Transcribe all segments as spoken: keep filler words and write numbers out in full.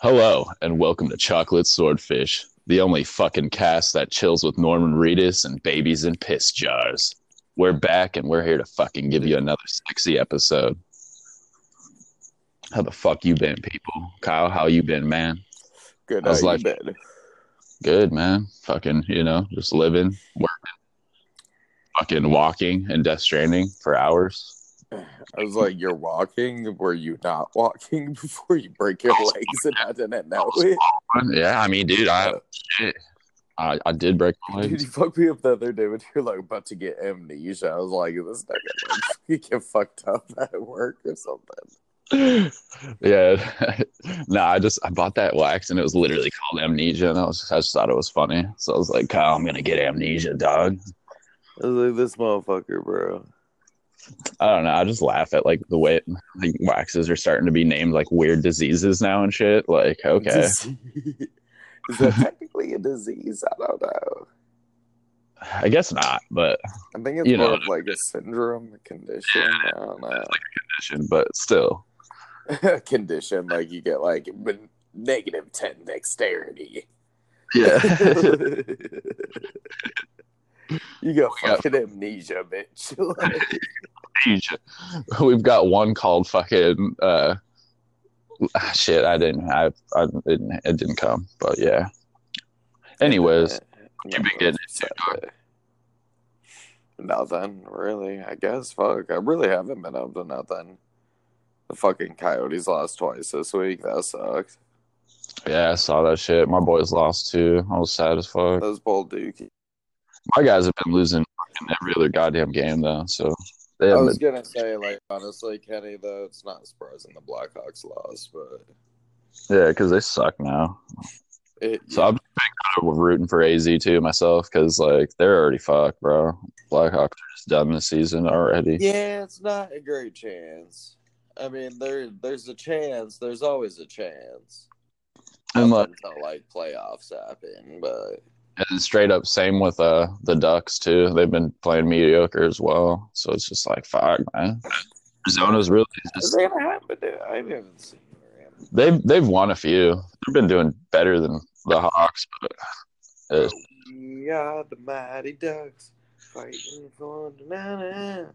Hello, and welcome to Chocolate Swordfish, the only fucking cast that chills with Norman Reedus and babies in piss jars. We're back, and we're here to fucking give you another sexy episode. How the fuck you been, people? Kyle, how you been, man? Good, how you been? Good, man. Fucking, you know, just living, working, fucking walking and Death Stranding for hours. I was like, you're walking? Were you not walking before you break your legs and I didn't know it? Yeah, I mean, dude, I shit. I, I did break my legs. Dude, you fucked me up the other day when you were like about to get amnesia. I was like, this nigga like, you get fucked up at work or something. Yeah. Nah, I just I bought that wax and it was literally called amnesia and I was I just thought it was funny. So I was like, Kyle, I'm gonna get amnesia, dog. I was like, this motherfucker, bro. I don't know. I just laugh at like the way like waxes are starting to be named like weird diseases now and shit. Like, okay, is that technically a disease? I don't know. I guess not, but I think it's you more know, of like a syndrome, a condition. Yeah, I don't know. Like a condition, but still a condition. Like you get like negative ten dexterity. Yeah. You got fucking got, amnesia, bitch. Amnesia. We've got one called fucking uh, shit. I didn't. I. I didn't. It didn't come. But yeah. Anyways, you've been getting it. Nothing really. I guess. Fuck. I really haven't been up to nothing. The fucking Coyotes lost twice this week. That sucked. Yeah, I saw that shit. My boys lost too. I was sad as fuck. Those bold dookie. My guys have been losing fucking every other goddamn game, though. So they I was been... gonna say, like, honestly, Kenny, though, it's not surprising the Blackhawks lost, but yeah, because they suck now. It, so yeah. I've been kind of rooting for A Z too myself, because like they're already fucked, bro. Blackhawks are just done this season already. Yeah, it's not a great chance. I mean, there, there's a chance. There's always a chance. And like, until like playoffs happen, but. And straight up, same with uh, the Ducks, too. They've been playing mediocre as well. So it's just like, fuck, man. Arizona's really just... They haven't, I haven't seen them. They've, they've won a few. They've been doing better than the Hawks. But it's... We are the mighty Ducks. Fighting for the mountain.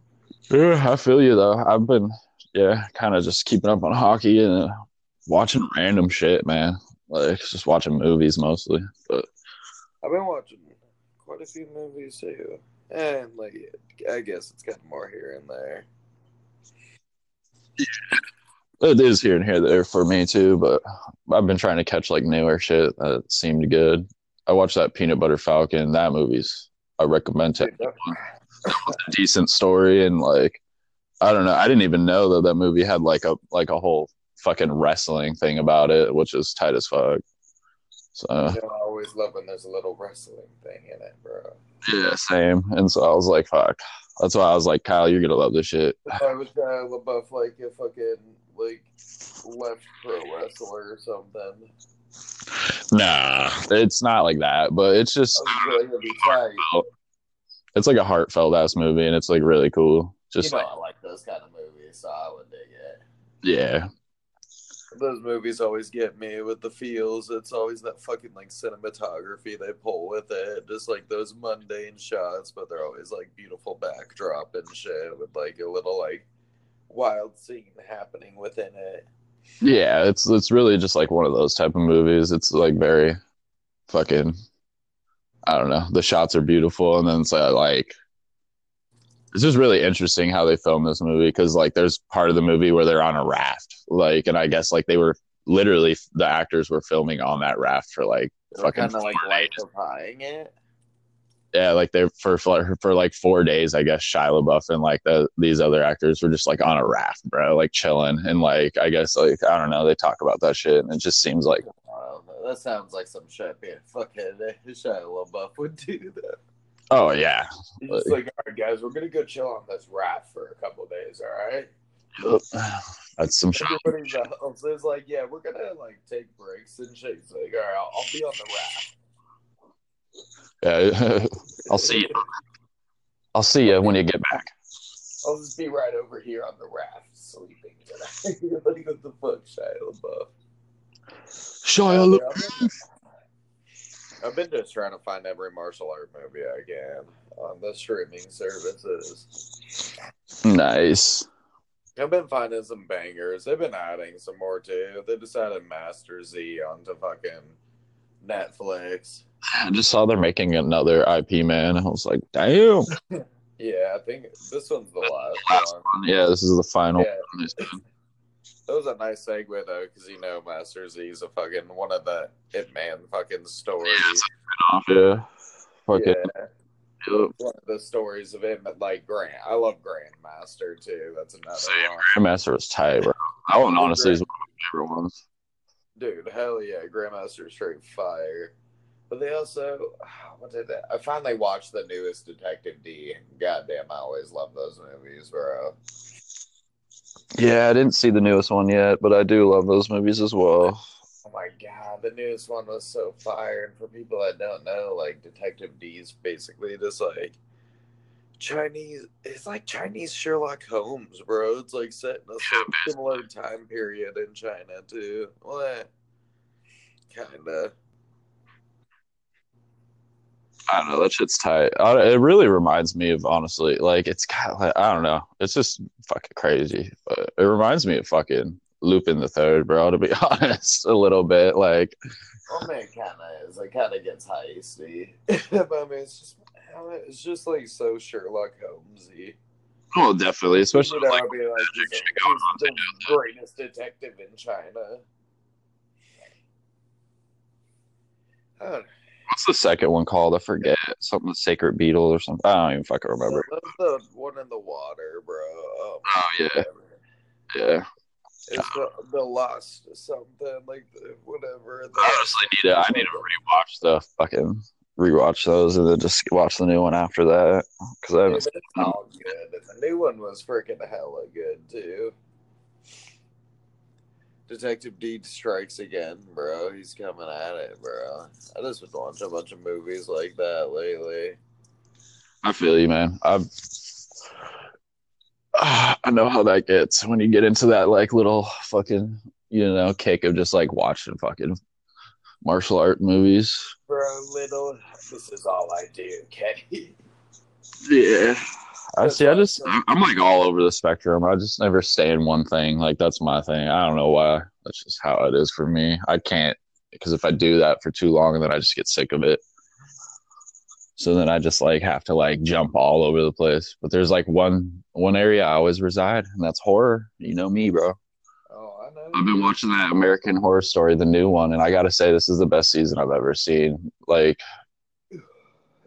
Yeah, I feel you, though. I've been, yeah, kind of just keeping up on hockey and uh, watching random shit, man. Like, just watching movies mostly, but... I've been watching quite a few movies too, and like I guess it's got more here and there. Yeah. It is here and here there for me too, but I've been trying to catch like newer shit that seemed good. I watched that Peanut Butter Falcon. That movie's I recommend it. That was a decent story, and like I don't know, I didn't even know that that movie had like a like a whole fucking wrestling thing about it, which is tight as fuck. So you know, I always love when there's a little wrestling thing in it, bro. Yeah, same. And so I was like, fuck. That's why I was like, Kyle, you're gonna love this shit. If I was Shia LaBeouf, like a fucking like left pro wrestler or something. Nah, it's not like that. But it's just really heartfelt. It's like a heartfelt ass movie, and it's like really cool. Just you know, like, I like those kind of movies, so I would dig it. Yeah. Those movies always get me with the feels. It's always that fucking like cinematography they pull with it, just like those mundane shots, but they're always like beautiful backdrop and shit with like a little like wild scene happening within it. Yeah, it's it's really just like one of those type of movies. It's like very fucking I don't know. The shots are beautiful, and then it's like, like it's just really interesting how they filmed this movie because, like, there's part of the movie where they're on a raft, like, and I guess like they were literally the actors were filming on that raft for like they're fucking kind of like lightifying it. Yeah, like they're for, for for like four days, I guess Shia LaBeouf and like the, these other actors were just like on a raft, bro, like chilling, and like I guess like I don't know, they talk about that shit, and it just seems like wow, that sounds like some shit. Man, fucking Shia LaBeouf would do that. Oh, yeah. He's like, all right, guys, we're going to go chill on this raft for a couple of days, all right? That's some shit. So it's like, yeah, we're gonna like take breaks and shit. It's like, all right, I'll, I'll be on the raft. Yeah, I'll see you. I'll see you when you get back. I'll just be right over here on the raft, sleeping. Like, what the fuck, Shia LaBeouf? Shia LaBeouf. I've been just trying to find every martial art movie I can on the streaming services. Nice. I've been finding some bangers. They've been adding some more too. They just added Master Z onto fucking Netflix. I just saw they're making another I P Man. I was like, damn. Yeah, I think this one's the last, the last one. one. Yeah, this is the final. Yeah. One. That was a nice segue though, because you know Master Z is a fucking one of the Hitman fucking stories. Yeah, yeah. Fuck yeah. It. Yep. One of the stories of him, like Grand. I love Grandmaster too. That's another Same. one. Grandmaster is tight, bro. That one honestly is one of my favorite ones. Dude, hell yeah, Grandmaster is straight fire. But they also, what did that? I finally watched the newest Detective Dee. Goddamn, I always love those movies, bro. Yeah, I didn't see the newest one yet, but I do love those movies as well. Oh my god, the newest one was so fire. And for people that don't know, like, Detective Dee's basically just like Chinese, it's like Chinese Sherlock Holmes, bro. It's like set in a yeah, similar man. time period in China, too. What? Kinda. I don't know, that shit's tight. I, it really reminds me of, honestly, like, it's got, like, I don't know. It's just fucking crazy. But it reminds me of fucking Lupin the Third, bro, to be honest, a little bit, like. I mean, it kind of is. It kind of gets heisty. But, I mean, it's just, it's just, like, so Sherlock Holmesy. Oh, definitely, especially, you know, like, be, like, magic he's, shit going on. He's the greatest detective in China. I don't know. What's the second one called? I forget. Something the Sacred Beetle or something. I don't even fucking remember. So that's the one in the water, bro. Oh, oh yeah. Whatever. Yeah. It's the, the Lost something, like the, whatever. The, I honestly need to, I need to rewatch the fucking, rewatch those and then just watch the new one after that. Because I haven't. It's all good. And the new one was freaking hella good, too. Detective Dee strikes again, bro. He's coming at it, bro. I just been watching a bunch of movies like that lately. I feel you, man. I've uh, I know how that gets when you get into that, like, little fucking, you know, kick of just, like, watching fucking martial art movies. Bro, little, this is all I do, Kenny. Yeah. I see. I just, I'm like all over the spectrum. I just never stay in one thing. Like, that's my thing. I don't know why. That's just how it is for me. I can't, because if I do that for too long, then I just get sick of it. So then I just, like, have to, like, jump all over the place. But there's, like, one one area I always reside, and that's horror. You know me, bro. Oh, I know. I've been watching that American Horror Story, the new one, and I gotta say, this is the best season I've ever seen. Like,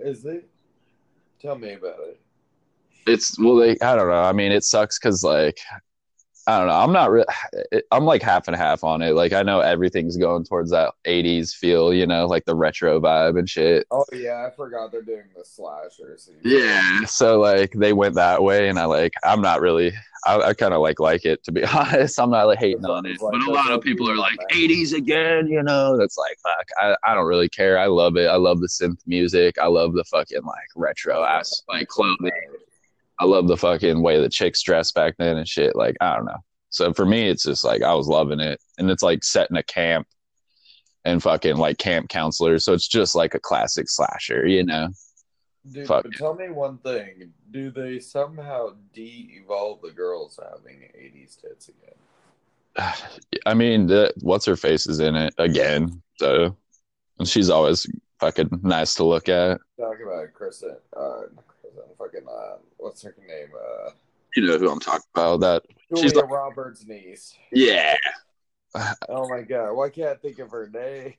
is it? Tell me about it. It's, well, they, I don't know. I mean, it sucks because, like, I don't know. I'm not, re- I'm like half and half on it. Like, I know everything's going towards that eighties feel, you know, like the retro vibe and shit. Oh, yeah. I forgot they're doing the slashers. Yeah. So, like, they went that way, and I, like, I'm not really, I, I kind of, like, like it, to be honest. I'm not, like, hating it's on it. Like, but a lot of people are like, eighties again, you know? That's like, fuck, I, I don't really care. I love it. I love the synth music. I love the fucking, like, retro ass, like, clothing. I love the fucking way the chicks dressed back then and shit. Like, I don't know. So for me, it's just like, I was loving it. And it's like set in a camp and fucking like camp counselors. So it's just like a classic slasher, you know? Dude, Fuck but it. Tell me one thing. Do they somehow de-evolve the girls having eighties tits again? I mean, the, what's her face is in it again. So, and she's always fucking nice to look at. Talk about Kristen. Uh, fucking uh, what's her name? Uh, you know who I'm talking about? That Julia she's like, Roberts' niece. Yeah. Oh my god, why can't I think of her name?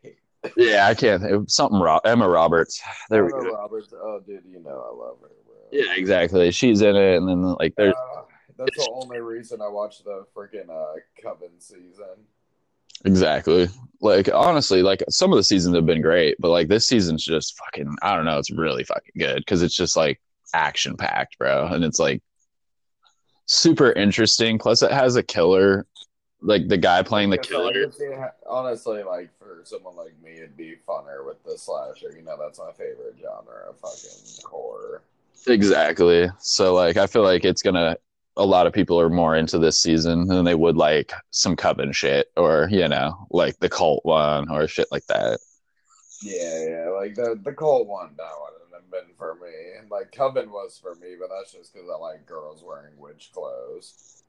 Yeah, I can't. It was something Ro- Emma Roberts. There Emma we go. Roberts. Oh, dude, you know I love her, bro. Yeah, exactly. She's in it, and then like there's. Uh, that's the only reason I watched the freaking uh, Coven season. Exactly. Like, honestly, like, some of the seasons have been great, but like this season's just fucking. I don't know. It's really fucking good because it's just like action packed, bro, and it's like super interesting. Plus, it has a killer, like the guy playing the killer. Honestly, like for someone like me, it'd be funner with the slasher. You know, that's my favorite genre of fucking horror. Exactly. So, like, I feel like it's gonna. A lot of people are more into this season than they would like some Coven shit or, you know, like the cult one or shit like that. Yeah, yeah, like the the cult one, that one wouldn't have been for me. And like Coven was for me, but that's just because I like girls wearing witch clothes.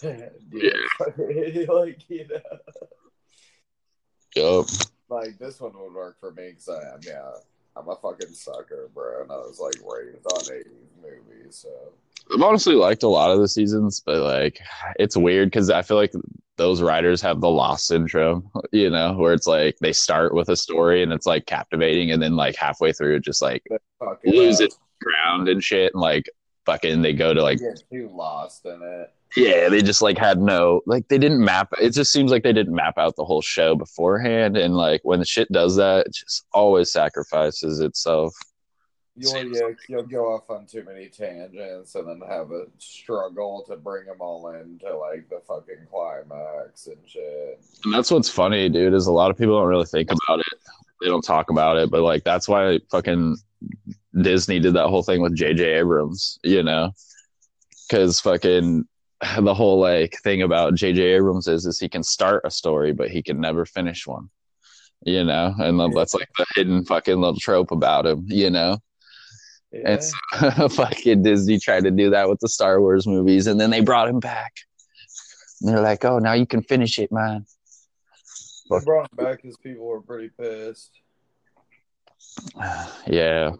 Dude, yeah. Like, you know. Yep. Like this one would work for me because I am, yeah, I'm a fucking sucker, bro. And I was like raised on eighties movies, so. I've honestly liked a lot of the seasons, but like it's weird because I feel like those writers have the Lost syndrome, you know, where it's like they start with a story and it's like captivating, and then like halfway through, just like lose its ground and shit, and like fucking they go to like get too lost in it. Yeah, they just like had no like they didn't map. It just seems like they didn't map out the whole show beforehand, and like when the shit does that, it just always sacrifices itself. You'll, yeah, you'll go off on too many tangents and then have a struggle to bring them all into, like, the fucking climax and shit. And that's what's funny, dude, is a lot of people don't really think about it. They don't talk about it, but, like, that's why fucking Disney did that whole thing with J J. Abrams, you know? Because fucking the whole, like, thing about J J. Abrams is, is he can start a story, but he can never finish one, you know? And that's, like, the hidden fucking little trope about him, you know? Yeah. It's fucking Disney tried to do that with the Star Wars movies, and then they brought him back. And they're like, "Oh, now you can finish it, man." They brought him back because people were pretty pissed. Yeah,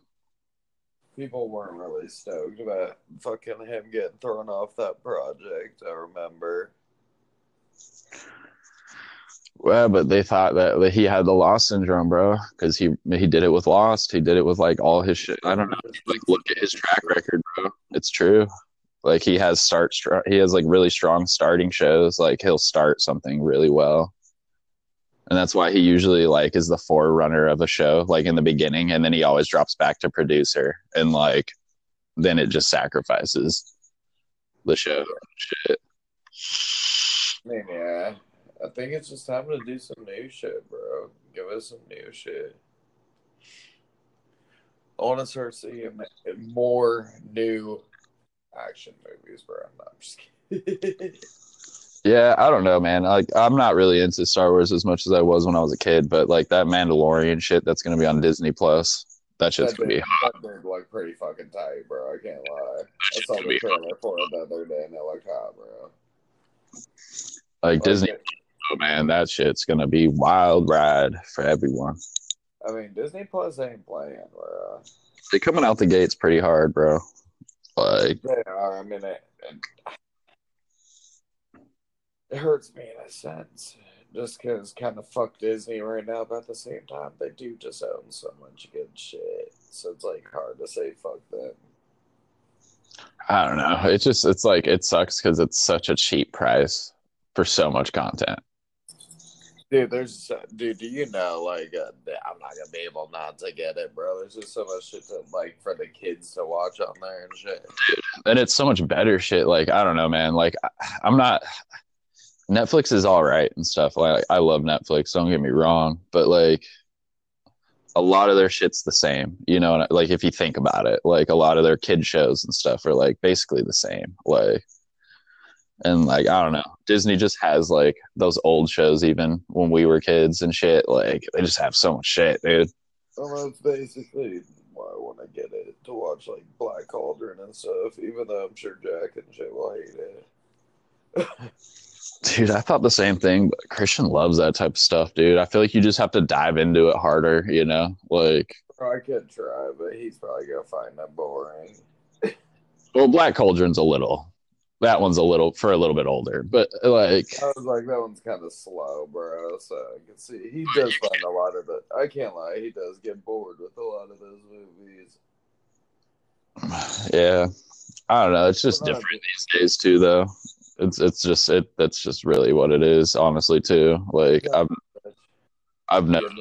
people weren't really stoked about fucking him getting thrown off that project. I remember. Well, but they thought that he had the Lost syndrome, bro, because he he did it with Lost. He did it with, like, all his shit. I don't know. Like, look at his track record, bro. It's true. Like, he has start. He has, like, really strong starting shows. Like, he'll start something really well. And that's why he usually, like, is the forerunner of a show, like, in the beginning. And then he always drops back to producer. And, like, then it just sacrifices the show. Shit. Yeah. I think it's just time to do some new shit, bro. Give us some new shit. I want to start seeing more new action movies, bro. No, I'm just kidding. Yeah, I don't know, man. Like, I'm not really into Star Wars as much as I was when I was a kid, but like that Mandalorian shit that's gonna be on Disney Plus, that shit's that gonna did, be hot. That did look pretty fucking tight, bro. I can't lie. I saw the trailer for it the other day, and it looked hot, bro. Like okay. Disney. Oh, man, that shit's going to be wild ride for everyone. I mean, Disney Plus ain't playing, bro. They're coming out the gates pretty hard, bro. Like, they are. I mean, it, it hurts me in a sense. Just because kind of fuck Disney right now, but at the same time, they do just own so much good shit. So it's, like, hard to say fuck them. I don't know. It's just, it's like, it sucks because it's such a cheap price for so much content. Dude, there's... Dude, do you know, like, uh, I'm not gonna be able not to get it, bro. There's just so much shit to, like, for the kids to watch on there and shit. Dude, and it's so much better shit. Like, I don't know, man. Like, I, I'm not... Netflix is all right and stuff. Like, I love Netflix, don't get me wrong. But, like, a lot of their shit's the same. You know, like, if you think about it. Like, a lot of their kid shows and stuff are, like, basically the same. Like... And, like, I don't know. Disney just has, like, those old shows even when we were kids and shit. Like, they just have so much shit, dude. Well, that's basically why I want to get it, to watch, like, Black Cauldron and stuff, even though I'm sure Jack and shit will hate it. Dude, I thought the same thing, but Christian loves that type of stuff, dude. I feel like you just have to dive into it harder, you know? Like... I could try, but he's probably going to find that boring. Well, Black Cauldron's a little... That one's a little for a little bit older, but like I was like that one's kind of slow, bro. So I can see he does find a lot of it. I can't lie, he does get bored with a lot of those movies. Yeah, I don't know. It's just different these days too, though. It's it's just it. That's just really what it is, honestly. Too like I've I've noticed.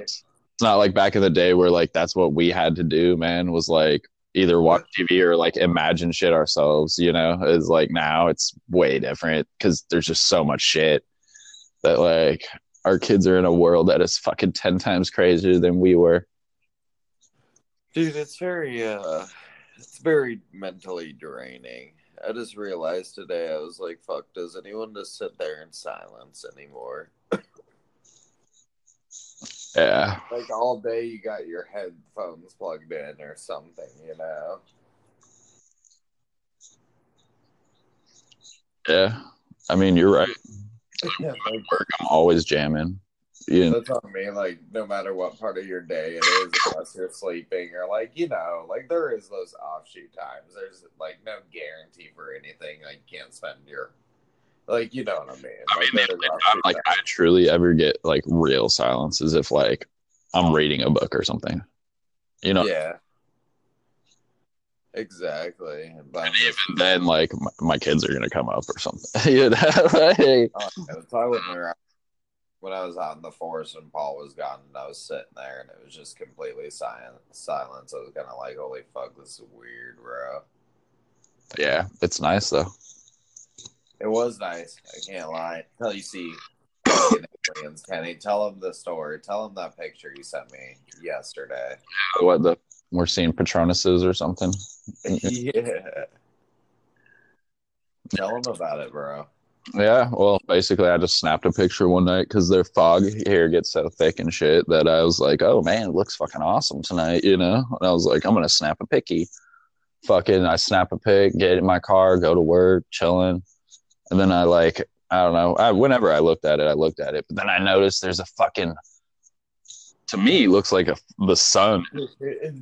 It's not like back in the day where like that's what we had to do. Man was like either watch T V or like imagine shit ourselves, you know, is like now it's way different because there's just so much shit that like our kids are in a world that is fucking ten times crazier than we were. Dude, it's very, uh, it's very mentally draining. I just realized today, I was like, fuck, does anyone just sit there in silence anymore? Yeah. Like all day you got your headphones plugged in or something, you know? Yeah. I mean, you're right. Yeah, like, work, I'm always jamming. You know? That's on me, like, no matter what part of your day it is, unless you're sleeping or, like, you know, like, there is those offshoot times. There's, like, no guarantee for anything. Like, you can't spend your, like, you know what I mean? I mean, like, not, like I truly ever get, like, real silences if, like, I'm reading a book or something. You know? Yeah. Exactly. But and even then, like, my, my kids are going to come up or something. You know? Like, oh, it's probably when we were out. When I was out in the forest and Paul was gone and I was sitting there and it was just completely silent. silence. I was kind of like, holy fuck, this is weird, bro. Yeah, it's nice, though. It was nice. I can't lie. Until you see aliens, Kenny. Tell them the story. Tell them that picture you sent me yesterday. What, the we're seeing Patronuses or something? Yeah. Tell them about it, bro. Yeah, well, basically, I just snapped a picture one night because their fog here gets so thick and shit that I was like, oh, man, it looks fucking awesome tonight, you know? And I was like, I'm going to snap a picky. Fucking, I snap a pic, get in my car, go to work, chilling. And then I, like, I don't know. I, whenever I looked at it, I looked at it. But then I noticed there's a fucking, to me, looks like a, the sun. Dude,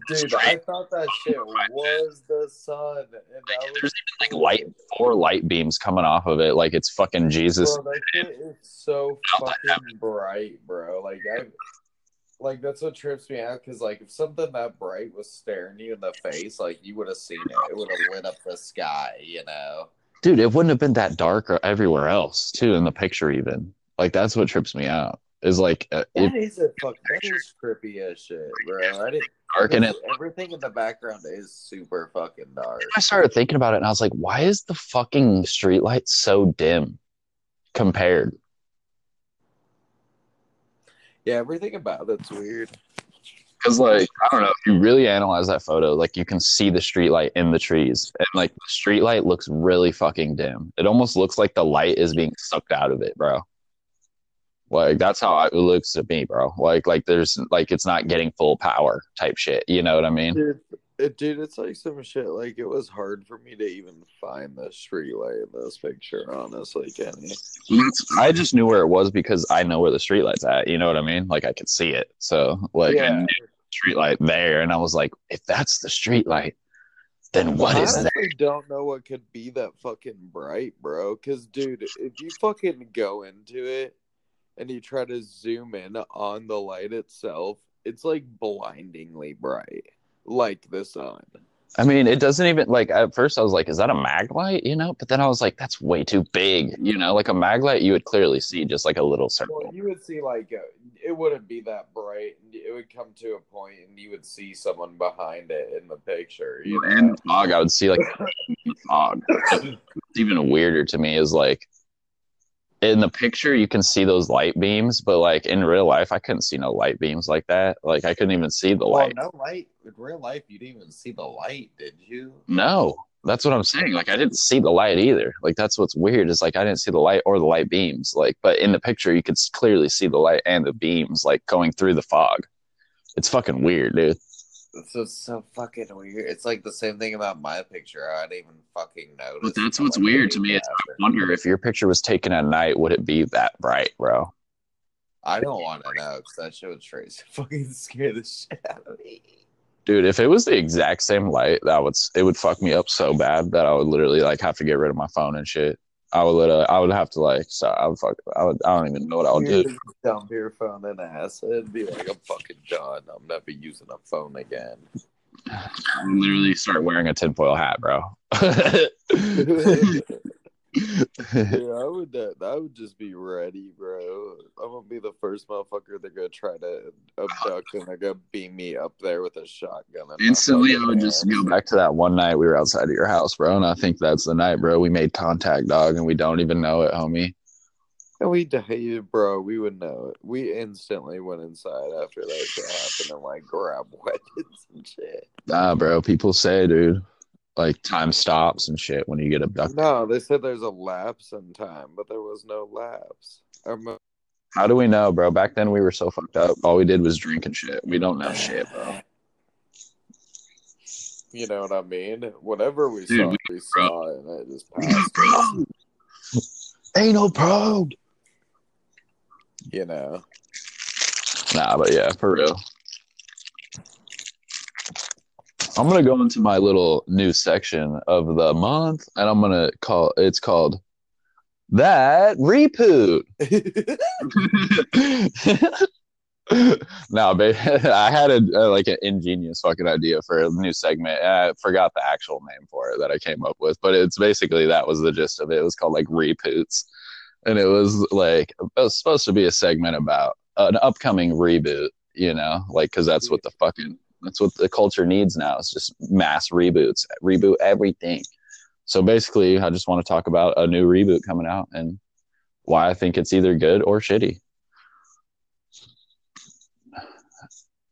Straight. I thought that shit was the sun. And like, was there's even like light, four light beams coming off of it. Like it's fucking Jesus. Bro, that shit is so fucking bright, bro. Like, I, like that's what trips me out. Because like if something that bright was staring you in the face, like you would have seen it. It would have lit up the sky, you know? Dude, it wouldn't have been that dark or everywhere else, too, in the picture even. Like that's what trips me out. Is like uh, that it, is a fuck. That is creepy as shit, bro. I didn't, dark and it, everything in the background is super fucking dark. I started thinking about it, and I was like, "Why is the fucking streetlight so dim compared?" Yeah, everything about it's weird. Because, like, I don't know. If you really analyze that photo, like, you can see the streetlight in the trees, and like the streetlight looks really fucking dim. It almost looks like the light is being sucked out of it, bro. Like, that's how it looks to me, bro. Like, like there's, like, it's not getting full power type shit. You know what I mean? Dude, it, dude it's like some shit. Like, it was hard for me to even find the streetlight in this picture, honestly, Kenny. I just knew where it was because I know where the streetlight's at. You know what I mean? Like, I could see it. So, like, yeah. I knew the streetlight there. And I was like, if that's the streetlight, then what is that? I don't know what could be that fucking bright, bro. Because, dude, if you fucking go into it, and you try to zoom in on the light itself, it's like blindingly bright, like the sun. I mean, it doesn't even, like, at first I was like, is that a mag light, you know? But then I was like, that's way too big, you know? Like, a mag light, you would clearly see just, like, a little circle. Well, you would see, like, a, it wouldn't be that bright. It would come to a point, and you would see someone behind it in the picture, you know? And fog, I would see, like, fog. It's even weirder to me is, like, in the picture, you can see those light beams, but, like, in real life, I couldn't see no light beams like that. Like, I couldn't even see the light. Well, no light. In real life, you didn't even see the light, did you? No. That's what I'm saying. Like, I didn't see the light either. Like, that's what's weird is, like, I didn't see the light or the light beams. Like, but in the picture, you could clearly see the light and the beams, like, going through the fog. It's fucking weird, dude. So so fucking weird. It's like the same thing about my picture. I didn't even fucking notice. But that's what's weird to me. It's, I wonder if your picture was taken at night, would it be that bright, bro? I don't want to know because that shit would straight fucking scare the shit out of me. Dude, if it was the exact same light, that would it would fuck me up so bad that I would literally like have to get rid of my phone and shit. I would literally, I would have to like stop. I would fuck. I would. I don't even know what I would You're do. Dump your phone in acid and be like, I'm fucking done. I'm never using a phone again. Literally start wearing a tinfoil hat, bro. Dude, I would I would just be ready, bro. I'm gonna be the first motherfucker they're gonna try to abduct, and they're gonna beam me up there with a shotgun. Instantly, I would just go back to that one night we were outside of your house, bro. And I think that's the night, bro. We made contact, dog, and we don't even know it, homie. And we, bro, we would know it. We instantly went inside after that shit happened and like grab weapons and shit. Nah, bro. People say, dude. Like, time stops and shit when you get abducted. No, they said there's a lapse in time, but there was no lapse. I'm... How do we know, bro? Back then we were so fucked up. All we did was drink and shit. We don't know shit, bro. You know what I mean? Whatever we Dude, saw, we, we saw it, and it just passed. Ain't no probe! You know. Nah, but yeah, for real. I'm going to go into my little new section of the month, and I'm going to call it's called That Repoot. No, but I had a, a, like an ingenious fucking idea for a new segment. I forgot the actual name for it that I came up with, but it's basically that was the gist of it. It was called like Repoots, and it was like it was supposed to be a segment about an upcoming reboot, you know, like because that's what the fucking. That's what the culture needs now. It's just mass reboots, reboot everything. So basically, I just want to talk about a new reboot coming out and why I think it's either good or shitty.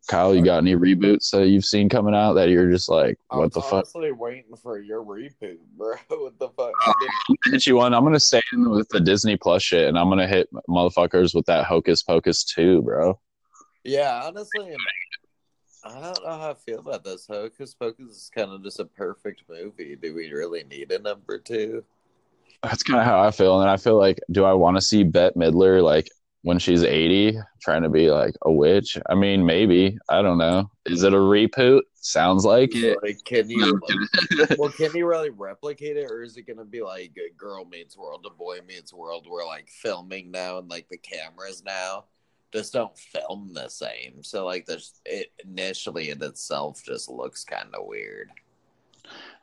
Kyle, you got any reboots that you've seen coming out that you're just like, what I'm the fuck? I'm honestly waiting for your reboot, bro. What the fuck? I'm gonna hit you one. I'm going to stay in with the Disney Plus shit, and I'm going to hit motherfuckers with that Hocus Pocus two, bro. Yeah, honestly... I don't know how I feel about this. Hocus Pocus is kind of just a perfect movie. Do we really need a number two? That's kind of how I feel. And I feel like, do I want to see Bette Midler, like, when she's eighty, trying to be, like, a witch? I mean, maybe. I don't know. Is it a reboot? Sounds like it. Like, can you, like, well, can you really replicate it? Or is it going to be, like, a Girl Meets World, a Boy Meets World? We're, like, filming now and, like, the cameras now. Just don't film the same. So, like, this, it initially in itself just looks kind of weird.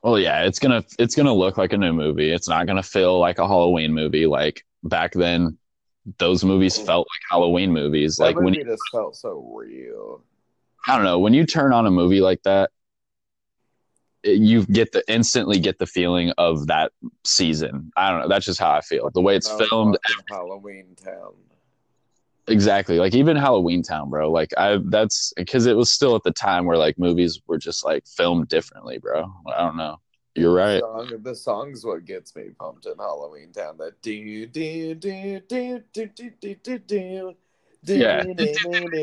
Well, yeah, it's gonna it's gonna look like a new movie. It's not gonna feel like a Halloween movie. Like back then, those movies felt like Halloween movies. That like movie when you just felt so real. I don't know. When you turn on a movie like that, it, you get the instantly get the feeling of that season. I don't know. That's just how I feel. The way it's no, filmed. Halloweentown. Exactly. Like, even Halloweentown, bro. Like, I that's because it was still at the time where, like, movies were just, like, filmed differently, bro. I don't know. You're right. The, song, the song's what gets me pumped in Halloweentown. That do, do, do, do, do, do, do, do, do. Yeah. Yeah,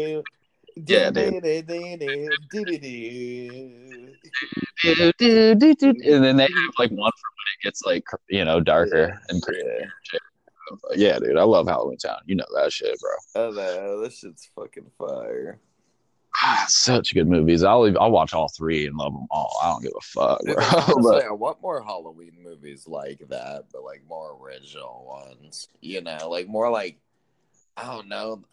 dude. And then they have, like, one for when it gets, like, you know, darker yeah. and creepier. Yeah. Yeah, dude, I love Halloweentown. You know that shit, bro. I know. This shit's fucking fire. Ah, such good movies. I'll I'll watch all three and love them all. I don't give a fuck, bro. But, I want more Halloween movies like that, but like more original ones. You know, like more like I don't know,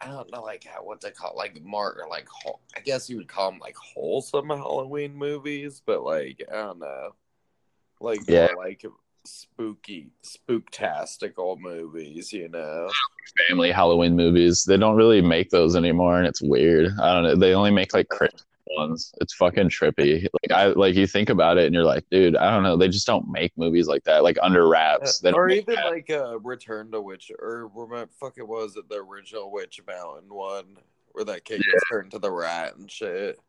I don't know like how, what to call like more like I guess you would call them like wholesome Halloween movies, but like I don't know, like yeah, like. spooky spooktastical movies, you know, family Halloween movies. They don't really make those anymore, and it's weird. I don't know, they only make like Christmas ones. It's fucking trippy. Like I like you think about it and you're like, dude, I don't know, they just don't make movies like that, like under wraps. They or even that. Like a uh, Return to Witch or remember, fuck it was it the original Witch Mountain one where that kid yeah. gets turned to the rat and shit.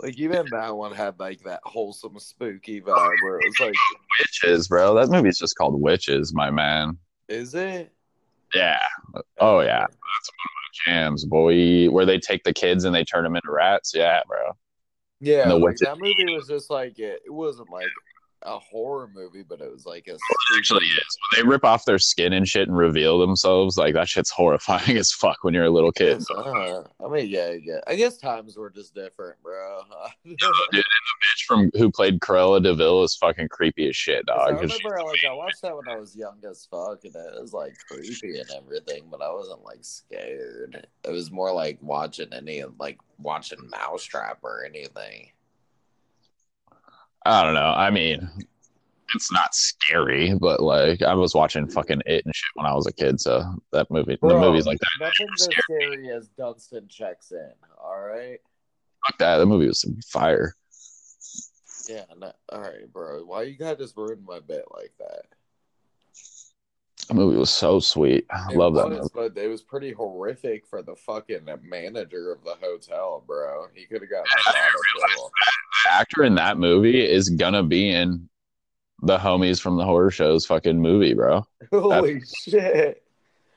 Like, even that one had, like, that wholesome, spooky vibe where it was, like... Witches, bro. That movie's just called Witches, my man. Is it? Yeah. Oh, yeah. That's one of my jams, boy. Where they take the kids and they turn them into rats. Yeah, bro. Yeah, like, witches- that movie was just, like, it, it wasn't, like, a horror movie, but it was, like, a... Well, it actually is. When they rip off their skin and shit and reveal themselves, like, that shit's horrifying as fuck when you're a little kid. Uh-huh. I mean, yeah, yeah. I guess times were just different, bro. Dude, and the bitch from who played Cruella de Vil is fucking creepy as shit, dog. I remember, like, I watched that when I was young as fuck, and it was, like, creepy and everything, but I wasn't, like, scared. It was more like watching any, like, watching Mousetrap or anything. I don't know. I mean, it's not scary, but like I was watching fucking It and shit when I was a kid, so that movie, Bro, the movies like that. Nothing's as scary as Dunstan Checks In. All right. Fuck that. That movie was some fire. Yeah, no, all right, bro. Why you gotta just ruin my bit like that? That movie was so sweet. I love that movie. But it was pretty horrific for the fucking manager of the hotel, bro. He could have gotten a lot of trouble. The actor in that movie is gonna be in the homies from the horror shows fucking movie, bro. Holy that's, shit.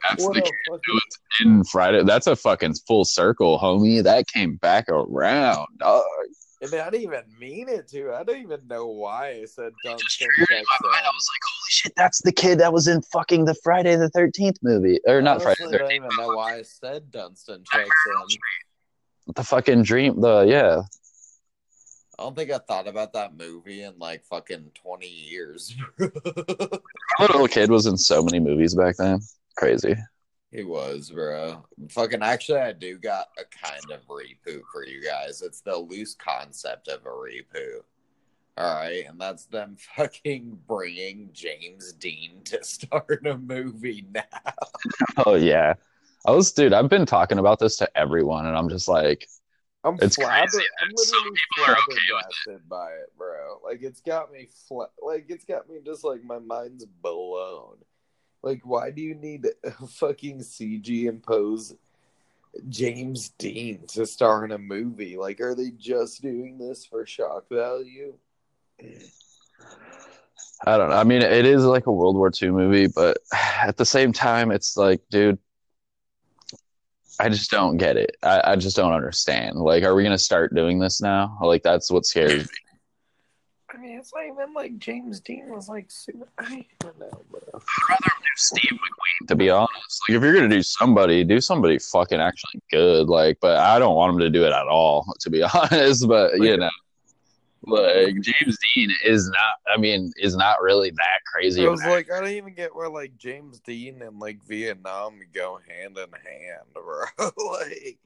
That's what the kid who was in Friday. That's a fucking full circle, homie. That came back around, dog. And I didn't even mean it to. I don't even know why I said Dunstan Checks In. I was like, holy shit, that's the kid that was in fucking the Friday the thirteenth movie. Or not Friday the thirteenth. I don't even know why I said Dunstan Checks In. The fucking dream, the, yeah. I don't think I thought about that movie in like fucking twenty years. That little kid was in so many movies back then. Crazy. He was, bro. Fucking actually, I do got a kind of repo for you guys. It's the loose concept of a repo. All right, and that's them fucking bringing James Dean to start a movie now. Oh, yeah. I was, dude, I've been talking about this to everyone, and I'm just like, I'm it's flabber- crazy. I'm literally flabbergasted okay by it, bro. Like, it's got me, fla- like, it's got me just like, my mind's blown. Like, why do you need a fucking C G impose James Dean to star in a movie? Like, are they just doing this for shock value? I don't know. I mean, it is like a World War Two movie, but at the same time, it's like, dude, I just don't get it. I, I just don't understand. Like, are we going to start doing this now? Like, that's what scares me. I mean, it's not even like James Dean was like super. I don't know, bro. I'd rather do Steve McQueen, to be honest. Like, if you're gonna do somebody, do somebody fucking actually good. Like, but I don't want him to do it at all, to be honest. But you know, like James Dean is not. I mean, is not really that crazy. I was like, actor. I don't even get where like James Dean and like Vietnam go hand in hand, bro. Like.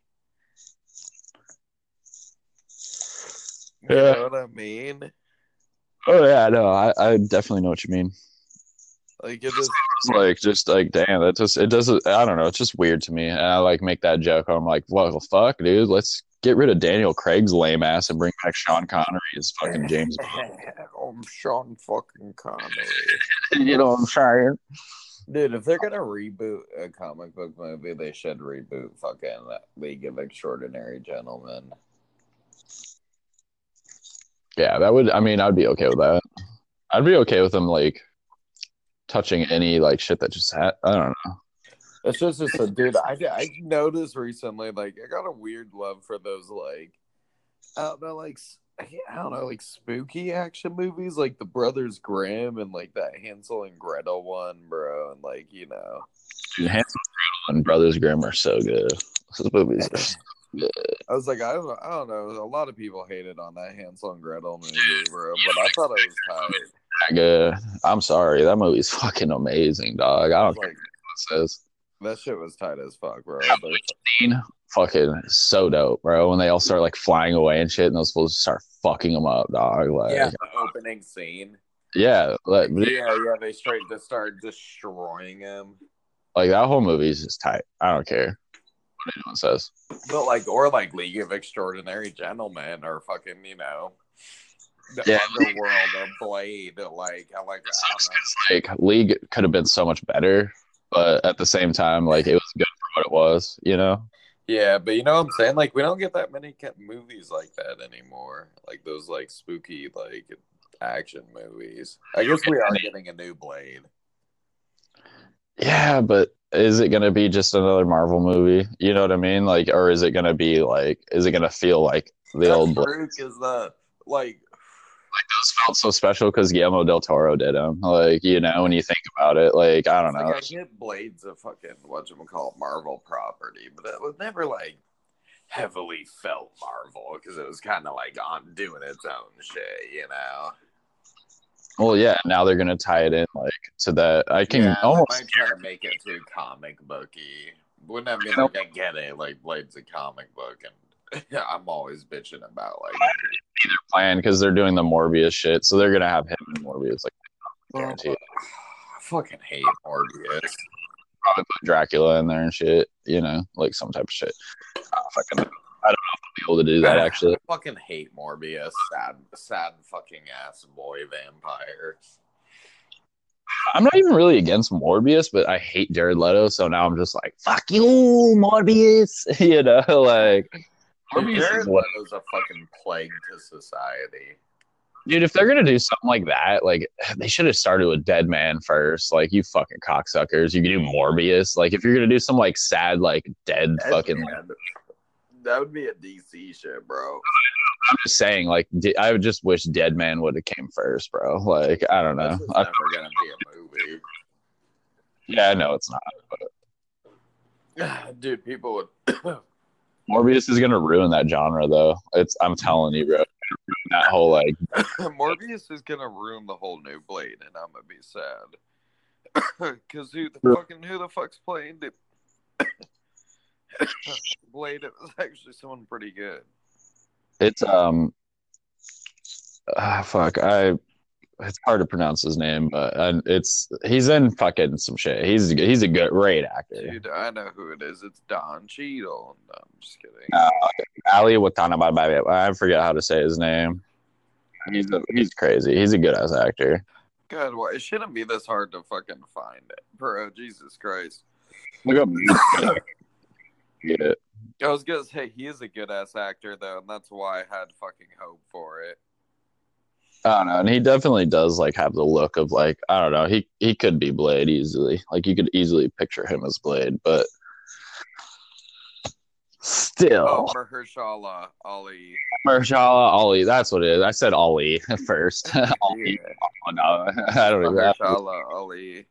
You yeah. know what I mean? Oh yeah, no, I, I definitely know what you mean. Like it just, like just like damn, that just it doesn't. I don't know, it's just weird to me. And I like make that joke. I'm like, well, fuck, dude, let's get rid of Daniel Craig's lame ass and bring back Sean Connery as fucking James Bond. I'm Sean fucking Connery. You know what I'm saying, dude? If they're gonna reboot a comic book movie, they should reboot fucking League of Extraordinary Gentlemen. Yeah, that would, I mean, I'd be okay with that. I'd be okay with them, like, touching any, like, shit that just happened. I don't know. It's just, it's a, dude, I, I noticed recently, like, I got a weird love for those, like, I don't know, like, I don't know, like, spooky action movies, like the Brothers Grimm and, like, that Hansel and Gretel one, bro, and, like, you know. Dude, Hansel and Gretel and Brothers Grimm are so good. Those movies are so I was like, I don't, I don't know. A lot of people hated on that Hansel and Gretel movie, bro. But I thought it was tight. That good. I'm sorry. That movie's fucking amazing, dog. I don't care like, what it says. That shit was tight as fuck, bro. Yeah, but scene, fucking so dope, bro. When they all start like flying away and shit, and those fools start fucking them up, dog. Like, yeah, the opening scene. Yeah, like, yeah, yeah. They straight to start destroying him. Like that whole movie's just tight. I don't care. Anyone says, but like, or like League of Extraordinary Gentlemen, or fucking, you know, the yeah, Underworld or Blade. Like, I like that. Like, League could have been so much better, but at the same time, like, it was good for what it was, you know. Yeah, but you know what I'm saying? Like, we don't get that many movies like that anymore. Like those, like spooky, like action movies. I guess we are getting a new Blade. Yeah, but is it going to be just another Marvel movie? You know what I mean? Like, or is it going to be like, is it going to feel like the that old Blade? Is the, like, like, those felt so special because Guillermo del Toro did them. Like, you know, when you think about it, like, I don't know. Like, I get Blade's a fucking, whatchamacallit, Marvel property, but it was never like heavily felt Marvel because it was kind of like on doing its own shit, you know? Well, yeah. Now they're gonna tie it in, like to that. I can yeah, almost I try to make it too comic booky. Wouldn't that mean I like I get it? Like Blade's a comic book, and yeah, I'm always bitching about like either plan because they're doing the Morbius shit, so they're gonna have him and Morbius like Guaranteed. Um, I fucking hate Morbius. Probably put Dracula in there and shit, you know, like some type of shit. I fucking, I don't know if I'll be able to do that, actually. I fucking hate Morbius. Sad, sad fucking ass boy vampires. I'm not even really against Morbius, but I hate Jared Leto, so now I'm just like, fuck you, Morbius! You know, like... Morbius Jared Leto's a fucking plague to society. Dude, if they're going to do something like that, like, they should have started with Dead Man first. Like, you fucking cocksuckers. You can do Morbius. Like, if you're going to do some, like, sad, like, dead That's fucking... Bad. That would be a D C shit, bro. I'm just saying, like, I just wish Dead Man would have came first, bro. Like, I don't know. This is never gonna be a movie. Yeah, I know it's not. But... Dude, people would. Morbius is gonna ruin that genre, though. It's I'm telling you, bro. That whole like Morbius is gonna ruin the whole new Blade, and I'm gonna be sad. Cause who the fucking who the fuck's playing the Blade? It was actually someone pretty good. It's um, ah, fuck. I it's hard to pronounce his name, but uh, it's he's in fucking some shit. He's he's a good, great actor. Dude, I know who it is. It's Don Cheadle. No, I'm just kidding. Uh, Ali Watanabe. I forget how to say his name. He's a, he's crazy. He's a good ass actor. Good. Well, it shouldn't be this hard to fucking find it, bro. Jesus Christ. Look up. Get it. I was gonna say he is a good ass actor though, and that's why I had fucking hope for it. I don't know, and he definitely does like have the look of like I don't know, he he could be Blade easily. Like you could easily picture him as Blade, but still. Oh, Mahershala Ali. Mahershala Ali, that's what it is. I said Ali first. Ali. Oh, no. I don't know. Mahershala Ali.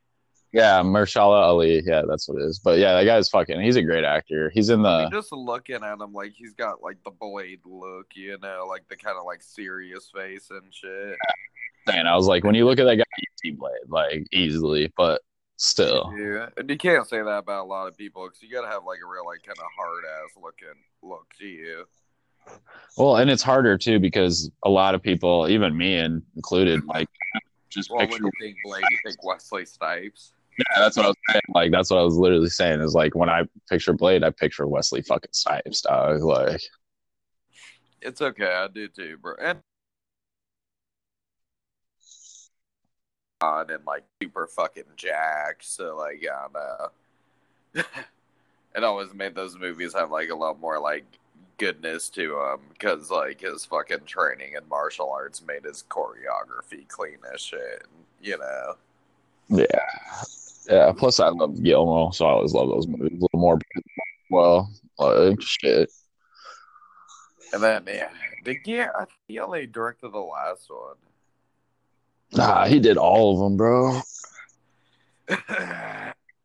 Yeah, Mahershala Ali. Yeah, that's what it is. But yeah, that guy's fucking... He's a great actor. He's in the... I mean, just looking at him, like, he's got, like, the Blade look, you know? Like, the kind of, like, serious face and shit. Yeah. And I was like, when you look at that guy, you see Blade, like, easily. But still. Yeah, and you can't say that about a lot of people, because you gotta have, like, a real, like, kind of hard-ass looking look to you. Well, and it's harder, too, because a lot of people, even me included, like, just well, picture... Well, when you think Blade, you think Wesley Snipes. Yeah, that's what I was saying. Like, that's what I was literally saying is like when I picture Blade, I picture Wesley fucking Snipes, dog. Like, it's okay, I do too, bro. And on and like super fucking jacked, so like yeah, no. It always made those movies have like a lot more like goodness to them because like his fucking training in martial arts made his choreography clean as shit, you know. Yeah. Yeah, plus I love Guillermo, so I always love those movies a little more. Well, like, shit. And then, yeah, did yeah, I think he only directed the last one. Nah, he did all of them, bro.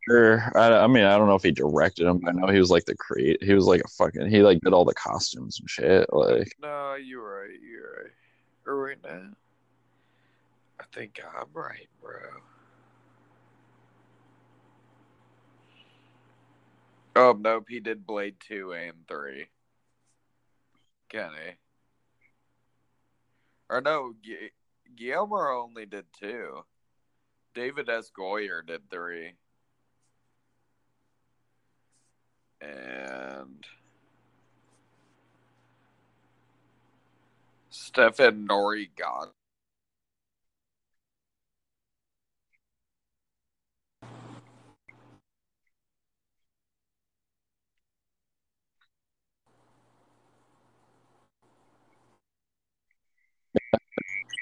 Sure, I, I mean, I don't know if he directed them, but I know he was like the create. He was like a fucking. He like did all the costumes and shit. Like, no, you're right. You're right. You're right now. I think I'm right, bro. Oh, nope, he did Blade two and three. Can he? Or no, G- Guillermo only did two. David S. Goyer did three. And... Stephen Norrie got...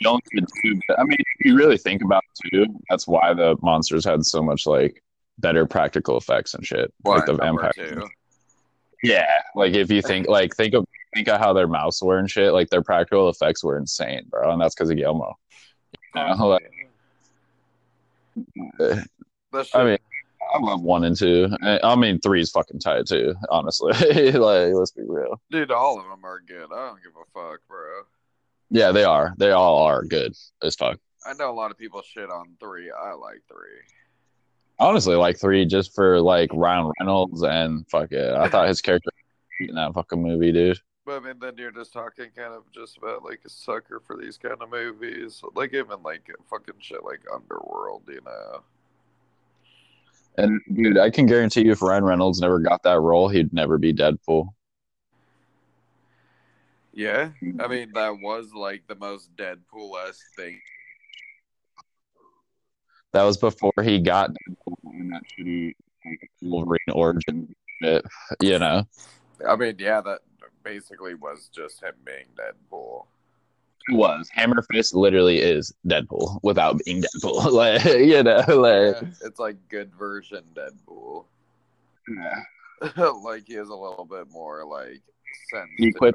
Don't do two, but I mean, if you really think about two, that's why the monsters had so much like better practical effects and shit. Why, like the vampire. Yeah, like if you think like think of think of how their mouths were and shit. Like their practical effects were insane, bro, and that's because of Guillermo. You know? Like, I mean, I love one and two. I mean, three is fucking tight too. Honestly, like let's be real, dude. All of them are good. I don't give a fuck, bro. Yeah, they are. They all are good as fuck. I know a lot of people shit on three. I like three. Honestly, like three just for like Ryan Reynolds and fuck it. I thought his character was in that fucking movie, dude. But I mean, then you're just talking kind of just about like a sucker for these kind of movies, like even like fucking shit like Underworld, you know. And dude, I can guarantee you, if Ryan Reynolds never got that role, he'd never be Deadpool. Yeah, I mean that was like the most Deadpool-esque thing. That was before he got Deadpool in that shitty Wolverine origin shit, you know. I mean, yeah, that basically was just him being Deadpool. It was. Hammer Fist literally is Deadpool without being Deadpool. Like, you know, like yeah, it's like good version Deadpool. Yeah. Like he is a little bit more like sense. He quit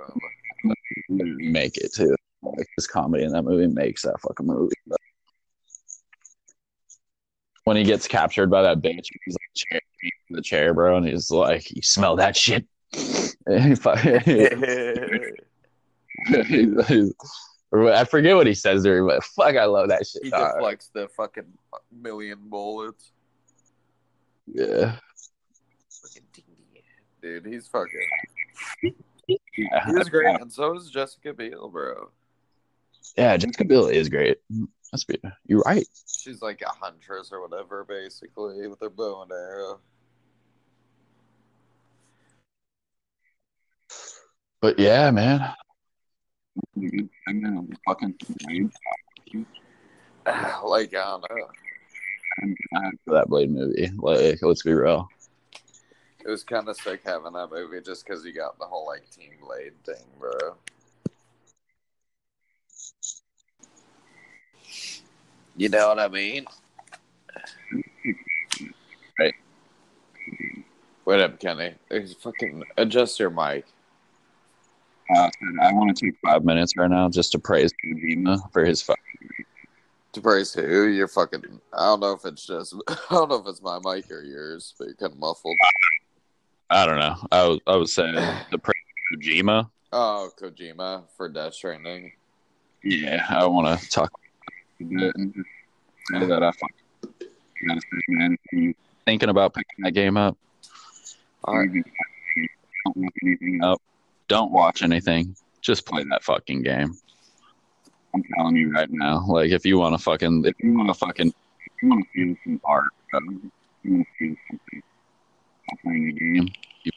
make it too. Like his comedy in that movie makes that fucking movie. But when he gets captured by that bitch, he's like chair, the chair, bro, and he's like, "You smell that shit?" he's, he's, I forget what he says there, but fuck, I love that shit. He just likes the fucking million bullets. Yeah. Dude, he's fucking... yeah. He's great, and so is Jessica Biel, bro. Yeah, Jessica Biel is great. That's good. You're right. She's like a huntress or whatever, basically, with her bow and arrow. But yeah, man. I'm gonna fucking like I don't know. I'm not for that Blade movie. Like, let's be real. It was kind of sick having that movie just because you got the whole like Team Blade thing, bro. You know what I mean? Right. Wait up, Kenny. Fucking adjust your mic. Uh, I want to take five minutes right now just to praise Kojima for his fucking... To praise who? You're fucking... I don't know if it's just... I don't know if it's my mic or yours, but you're kind of muffled. I don't know. I was, I was saying to praise Kojima. Oh, Kojima for Death Stranding. Yeah, I want to talk a bit. Now that I fucking... Thinking about picking that game up. All right. I don't want anything up. Don't watch anything. Just play that fucking game. I'm telling you right now. Like, if you want to fucking, if you want to fucking, if you want to feel some art, uh, if you want to feel something, I'm playing the game. You...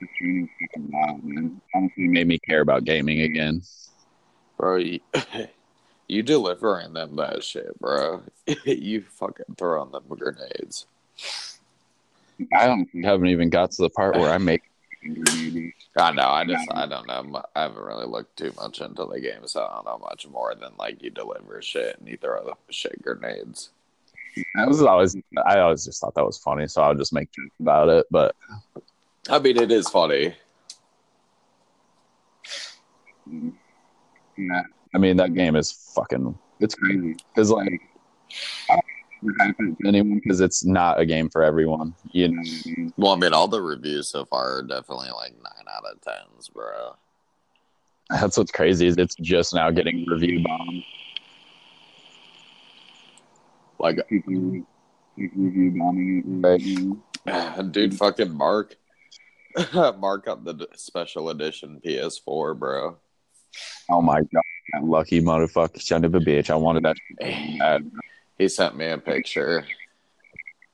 It's really fucking wild, man. Honestly, made me care about gaming again. Bro, you, you delivering them that shit, bro. You fucking throwing them grenades. I don't haven't even got to the part where I make. I know. I just. I don't know. I haven't really looked too much into the game, so I don't know much more than like you deliver shit and you throw the shit grenades. That was always. I always just thought that was funny, so I'll just make jokes about it. But I mean, it is funny. Yeah. I mean, that game is fucking. It's crazy. It's like. I, anyone because it's not a game for everyone, you know. Well, I mean, all the reviews so far are definitely like nine out of tens, bro. That's what's crazy is it's just now getting review bombed. Like, people review bombing it right, dude. Fucking Mark, Mark on the special edition P S four, bro. Oh my god, that lucky motherfucker, son of a bitch! I wanted that. He sent me a picture.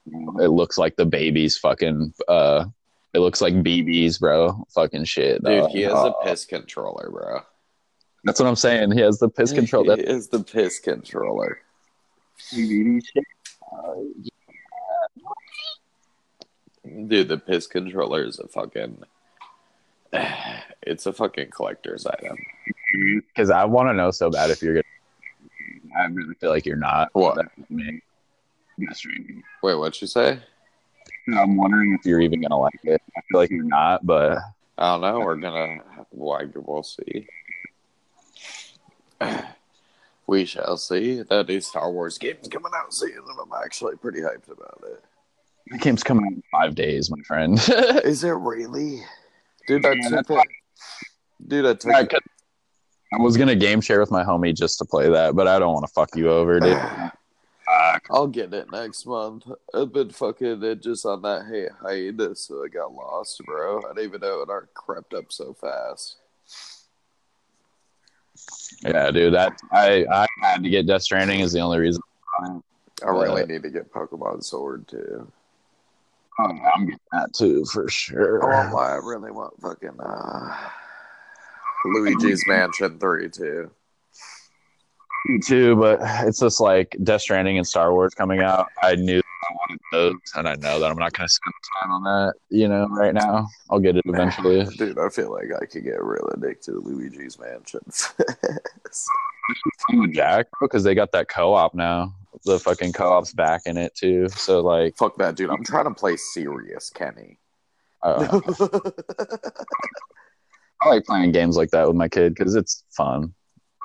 It looks like the baby's fucking... Uh, it looks like B B's, bro. Fucking shit. Dude, uh, he has uh, a piss controller, bro. That's what I'm saying. He has the piss controller. He is the piss controller. Dude, the piss controller is a fucking... It's a fucking collector's item. Because I want to know so bad if you're going to... I really feel like you're not. What? Me. Wait, what'd you say? I'm wondering if you're even gonna like it. I feel like you're not, but I don't know. We're gonna like it. We'll see. We shall see. That new Star Wars game's coming out soon, and I'm actually pretty hyped about it. The game's coming out in five days, my friend. Is it really? Dude, I yeah, took it. Dude, I took I could- it. I was going to game share with my homie just to play that, but I don't want to fuck you over, dude. Fuck. I'll get it next month. I've been fucking it just on that hey, hiatus, so I got lost, bro. I didn't even know it art crept up so fast. Yeah, dude, that I, I had to get Death Stranding is the only reason. I really uh, need to get Pokemon Sword, too. Oh, yeah, I'm getting that, too, for sure. Oh, I really want fucking uh, Luigi's Mansion three, too. Too, but it's just like Death Stranding and Star Wars coming out. I knew I wanted those, and I know that I'm not going to spend time on that, you know, right now. I'll get it eventually. Dude, I feel like I could get real addicted to Luigi's Mansion. Jack, because they got that co-op now. The fucking co-op's back in it, too. So, like... Fuck that, dude. I'm trying to play serious, Kenny. Uh, I like playing games like that with my kid, because it's fun.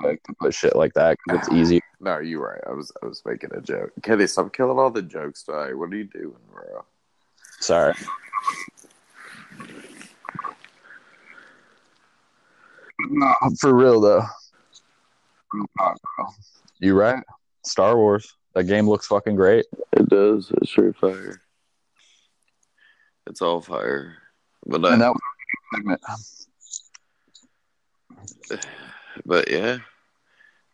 Like to put shit like that because it's easy. No, you're right. I was I was making a joke. Kenny, stop killing all the jokes tonight. What are you doing, bro? Sorry. No, for real though. You right? Star Wars. That game looks fucking great. It does. It's straight fire. It's all fire. But I... and that was segment. But yeah,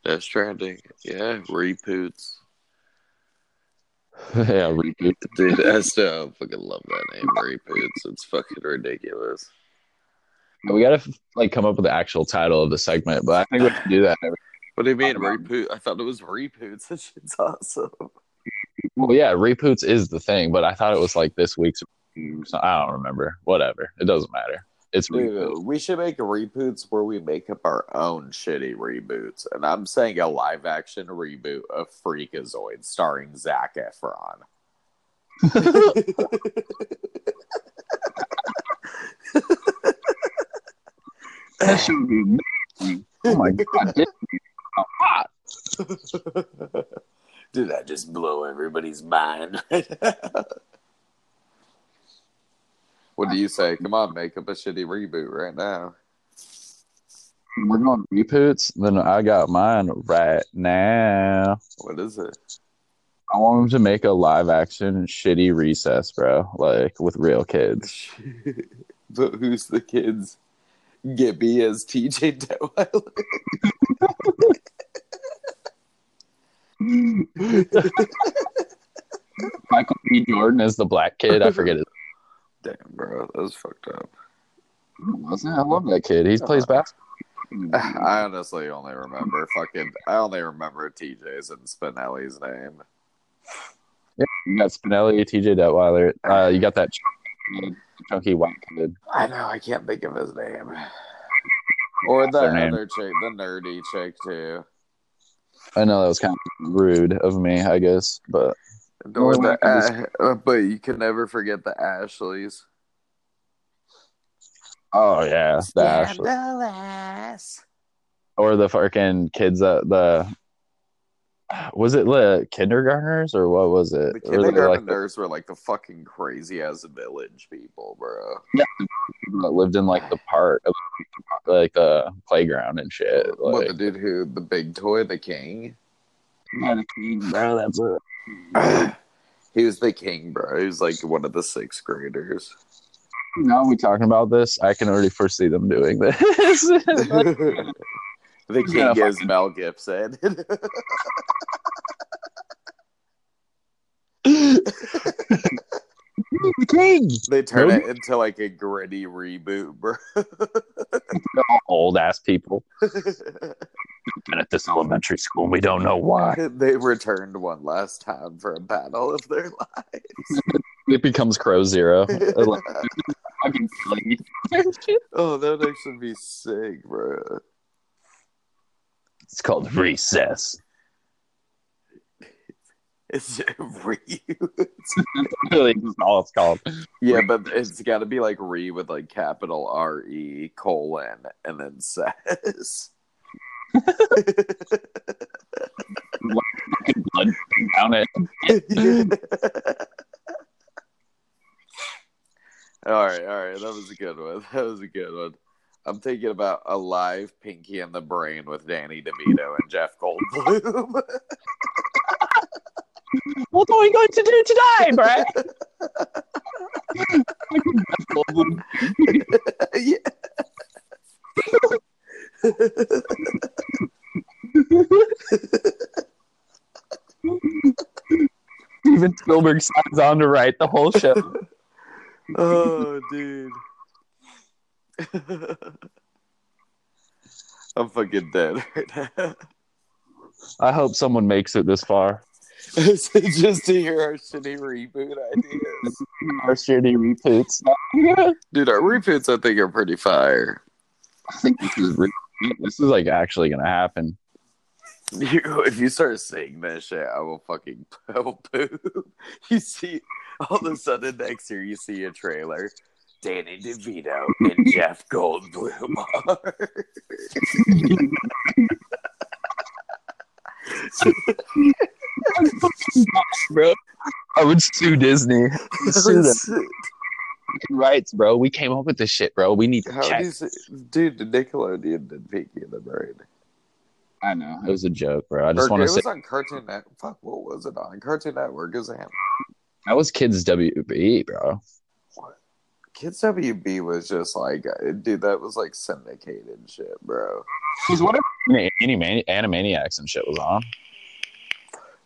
Death Stranding. Yeah, reboots. Yeah, reboots. Dude, I still fucking love that name, reboots. It's fucking ridiculous. We gotta like come up with the actual title of the segment, but I think we should do that. What do you mean reboot? I thought it was reboots. That shit's awesome. Well, yeah, reboots is the thing, but I thought it was like this week's. I don't remember. Whatever, it doesn't matter. It's Dude, we should make reboots where we make up our own shitty reboots. And I'm saying a live action reboot of Freakazoid starring Zac Efron. That should be amazing. Oh my god, this is so hot. Dude, I just blow everybody's mind right now. What do you say? Come on, make up a shitty reboot right now. We're going reboots? Then I got mine right now. What is it? I want them to make a live-action shitty Recess, bro. Like, with real kids. But who's the kids? Gibby as T J Detweiler. Michael B. Jordan as the black kid. I forget it. Damn, bro, that was fucked up. I love that kid. He plays basketball. I honestly only remember fucking. I only remember T J's and Spinelli's name. Yeah, you got Spinelli, T J Detweiler. Uh, you got that chunky, chunky white kid. I know. I can't think of his name. Or the other name. Chick, the nerdy chick too. I know that was kind of rude of me, I guess, but. Or the, uh, but you can never forget the Ashleys. Oh yeah, the Ashleys. Or the fucking kids at the. Was it the kindergartners or what was it? The kindergartners were, like, were like the fucking crazy ass village people, bro. Yeah, that lived in like the park, like the playground and shit. Like, what the dude who the big toy, the king. Yeah, the king, bro. That's it. He was the king, bro. He was like one of the sixth graders. Now we're talking about this. I can already foresee them doing this. The king is fucking... Mel Gibson. The king. They turn really? It into like a gritty reboot, bro. Old ass people. Been at this elementary school and we don't know why. They returned one last time for a battle of their lives. It becomes Crow Zero. Oh, that would actually be sick, bro. It's called Recess. It's Re. It's really all it's called. Yeah, but it's got to be like Re with like capital R E colon and then says. Blood down it. all right, all right. That was a good one. That was a good one. I'm thinking about a live Pinky and the Brain with Danny DeVito and Jeff Goldblum. What are we going to do today, Brett? Steven Spielberg signs on to write the whole show. Oh, dude. I'm fucking dead right now. I hope someone makes it this far. Just to hear our shitty reboot ideas. Our shitty reboots. Dude, our reboots, I think, are pretty fire. I think this is re- this is like actually gonna happen. You, if you start saying that shit, I will fucking I will poop. You see, all of a sudden next year, you see a trailer. Danny DeVito and Jeff Goldblum are. Bro, I would sue Disney. I sue them. Rights, bro. We came up with this shit, bro. We need to check. Dude, the Nickelodeon did Pinky and the Brain. I know. It was a joke, bro. I just want to say. It was on Cartoon Network. Fuck, what was it on? Cartoon Network. It was a ham. That was Kids W B, bro. What? Kids W B was just like, dude, that was like syndicated shit, bro. Because whatever Animaniacs and shit was on.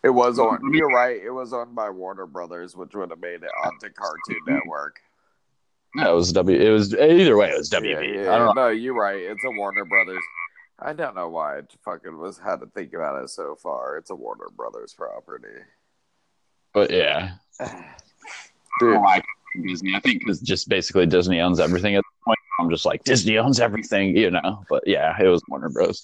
It was on. You're right. It was on by Warner Brothers, which would have made it onto Cartoon Network. No, it was W. It was either way. It was W B. Yeah, yeah, I don't know. No, you're right. It's a Warner Brothers. I don't know why I fucking was had to think about it so far. It's a Warner Brothers property. But yeah, dude, I like Disney. I think because just basically Disney owns everything at this point. I'm just like Disney owns everything, you know. But yeah, it was Warner Bros.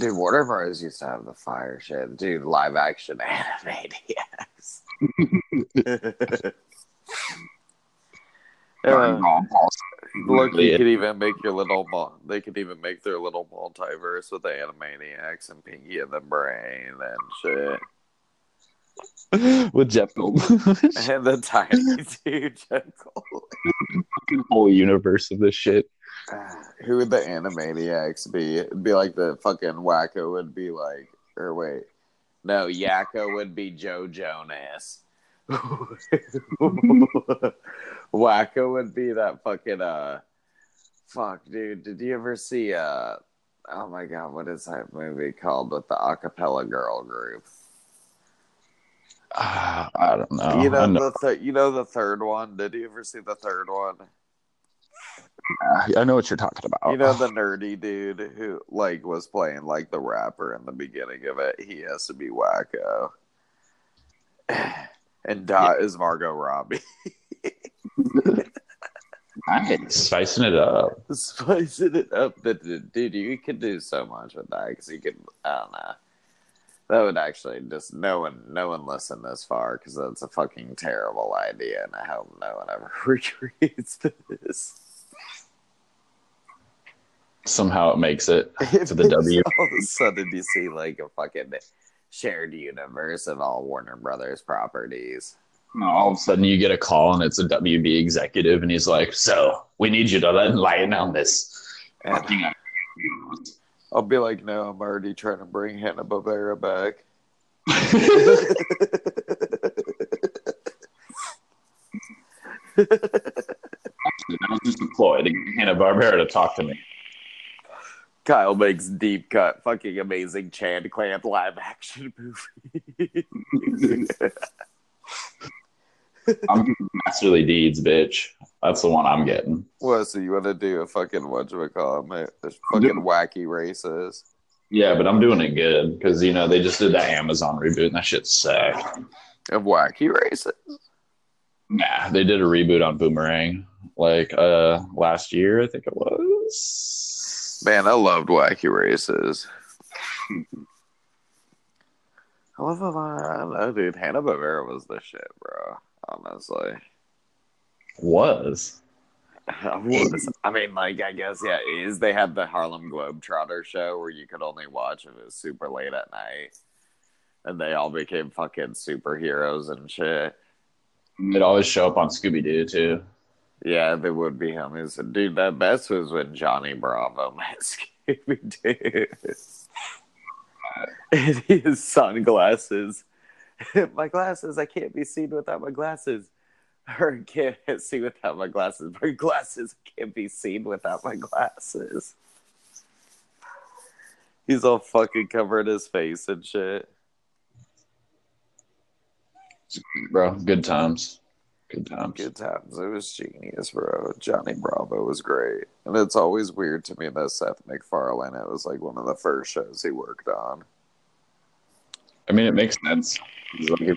Dude, Warner Bros. Used to have the fire shit. Dude, live action Animaniacs. Uh, look, you could even make your little. They could even make their little multiverse with the Animaniacs and Pinky and the Brain and shit. With Jeff Goldblum and the tiny dude Jeff Goldblum. The whole universe of this shit. Who would the Animaniacs be? It'd be like the fucking wacko would be like, or wait, no, Yakko would be Joe Jonas. Wacko would be that fucking uh fuck dude, did you ever see uh oh my god, what is that movie called with the acapella girl group? uh, I don't know. You know, know. The th- you know the third one? Did you ever see the third one? I know what you're talking about. You know the nerdy dude who like was playing like the rapper in the beginning of it? He has to be Wacko. And Dot yeah. is Margot Robbie. Nice. Spicing it up. Spicing it up. Dude, you could do so much with that. Because you could, I don't know. That would actually just, no one no one listened this far. Because that's a fucking terrible idea. And I hope no one ever recreates this. Somehow it makes it to the W. All of a sudden you see like a fucking shared universe of all Warner Brothers properties. All of a sudden you get a call and it's a W B executive and he's like, so we need you to enlighten on this. And I'll be like, no, I'm already trying to bring Hanna-Barbera back. Actually, I was just employed to get Hanna-Barbera to talk to me. Kyle makes deep cut fucking amazing Chan Clamp live action movie. I'm getting Masterly Deeds, bitch. That's the one I'm getting. Well, so you want to do a fucking whatchamacallit, a fucking wacky racist? Yeah, but I'm doing it good because, you know, they just did that Amazon reboot and that shit sucked. Of wacky racist? Nah, they did a reboot on Boomerang like uh, last year, I think it was. Man, I loved Wacky Races. I love a lot. I don't know, dude. Hanna-Barbera was the shit, bro. Honestly. Was? I was. I mean, like, I guess, yeah, is. They had the Harlem Globetrotter show where you could only watch if it was super late at night. And they all became fucking superheroes and shit. They'd always show up on Scooby-Doo, too. Yeah, they would be homies. Dude, that best was when Johnny Bravo met Scooby-Doo. And his sunglasses My glasses, I can't be seen without my glasses. Her can't see without my glasses. Her glasses can't be seen without my glasses. He's all fucking covered his face and shit. Bro, good times. Good times. Good times. It was genius, bro. Johnny Bravo was great. And it's always weird to me that Seth MacFarlane, it was like one of the first shows he worked on. I mean, it makes sense. Like,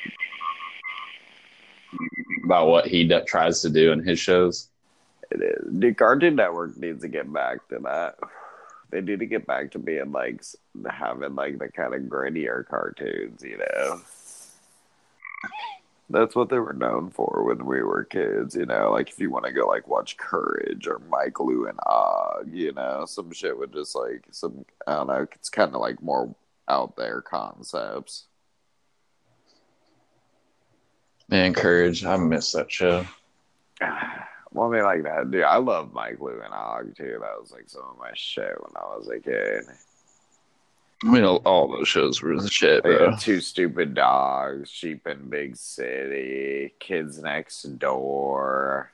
about what he d- tries to do in his shows. It is. The Cartoon Network needs to get back to that. They need to get back to being like, having like the kind of grittier cartoons, you know? That's what they were known for when we were kids, you know? Like, if you want to go, like, watch Courage or Mike, Lou, and Og, you know? Some shit with just, like, some, I don't know, it's kind of, like, more out there concepts. Man, Courage, I miss that show. Well, I mean, like that, dude. I love Mike, Lou, and Og, too. That was, like, some of my shit when I was a kid. I mean, all those shows were the shit, bro. Yeah, Two Stupid Dogs, Sheep in Big City, Kids Next Door.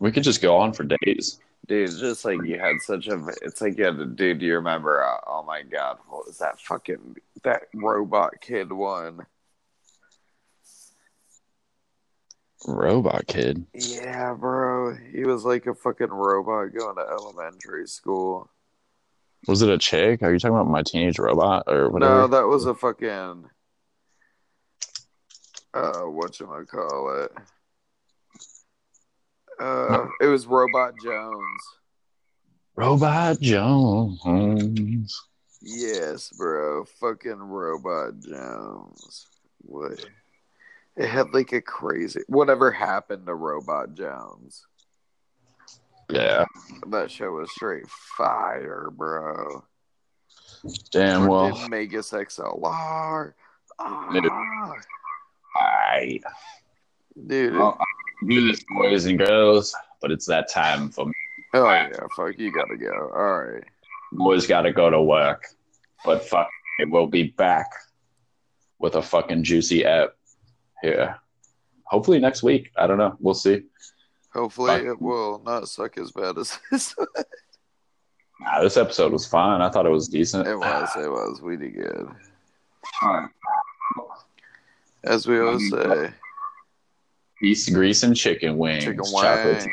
We could just go on for days. Dude, it's just like you had such a... It's like you had to... Dude, do you remember... Uh, oh, my God. What was that fucking... That Robot Kid one? Robot Kid? Yeah, bro. He was like a fucking robot going to elementary school. Was it a chick? Are you talking about My Teenage Robot or whatever? No, that was a fucking... Uh, whatchamacallit? Uh, it was Robot Jones. Robot Jones. Yes, bro. Fucking Robot Jones. What? It had like a crazy... Whatever happened to Robot Jones? Yeah. That show was straight fire, bro. Damn well. Megas X L R. Ah. Dude. I... Dude. I'll, I'll do this, boys and girls, but it's that time for me. Oh, yeah. Fuck, you gotta go. All right. Boys gotta go to work. But fuck, it will be back with a fucking juicy app here. Hopefully next week. I don't know. We'll see. Hopefully Fuck. It will not suck as bad as this. Nah, this episode was fine. I thought it was decent. It was. It was. We did good. Right. As we always say. East grease and chicken wings. Chicken wings.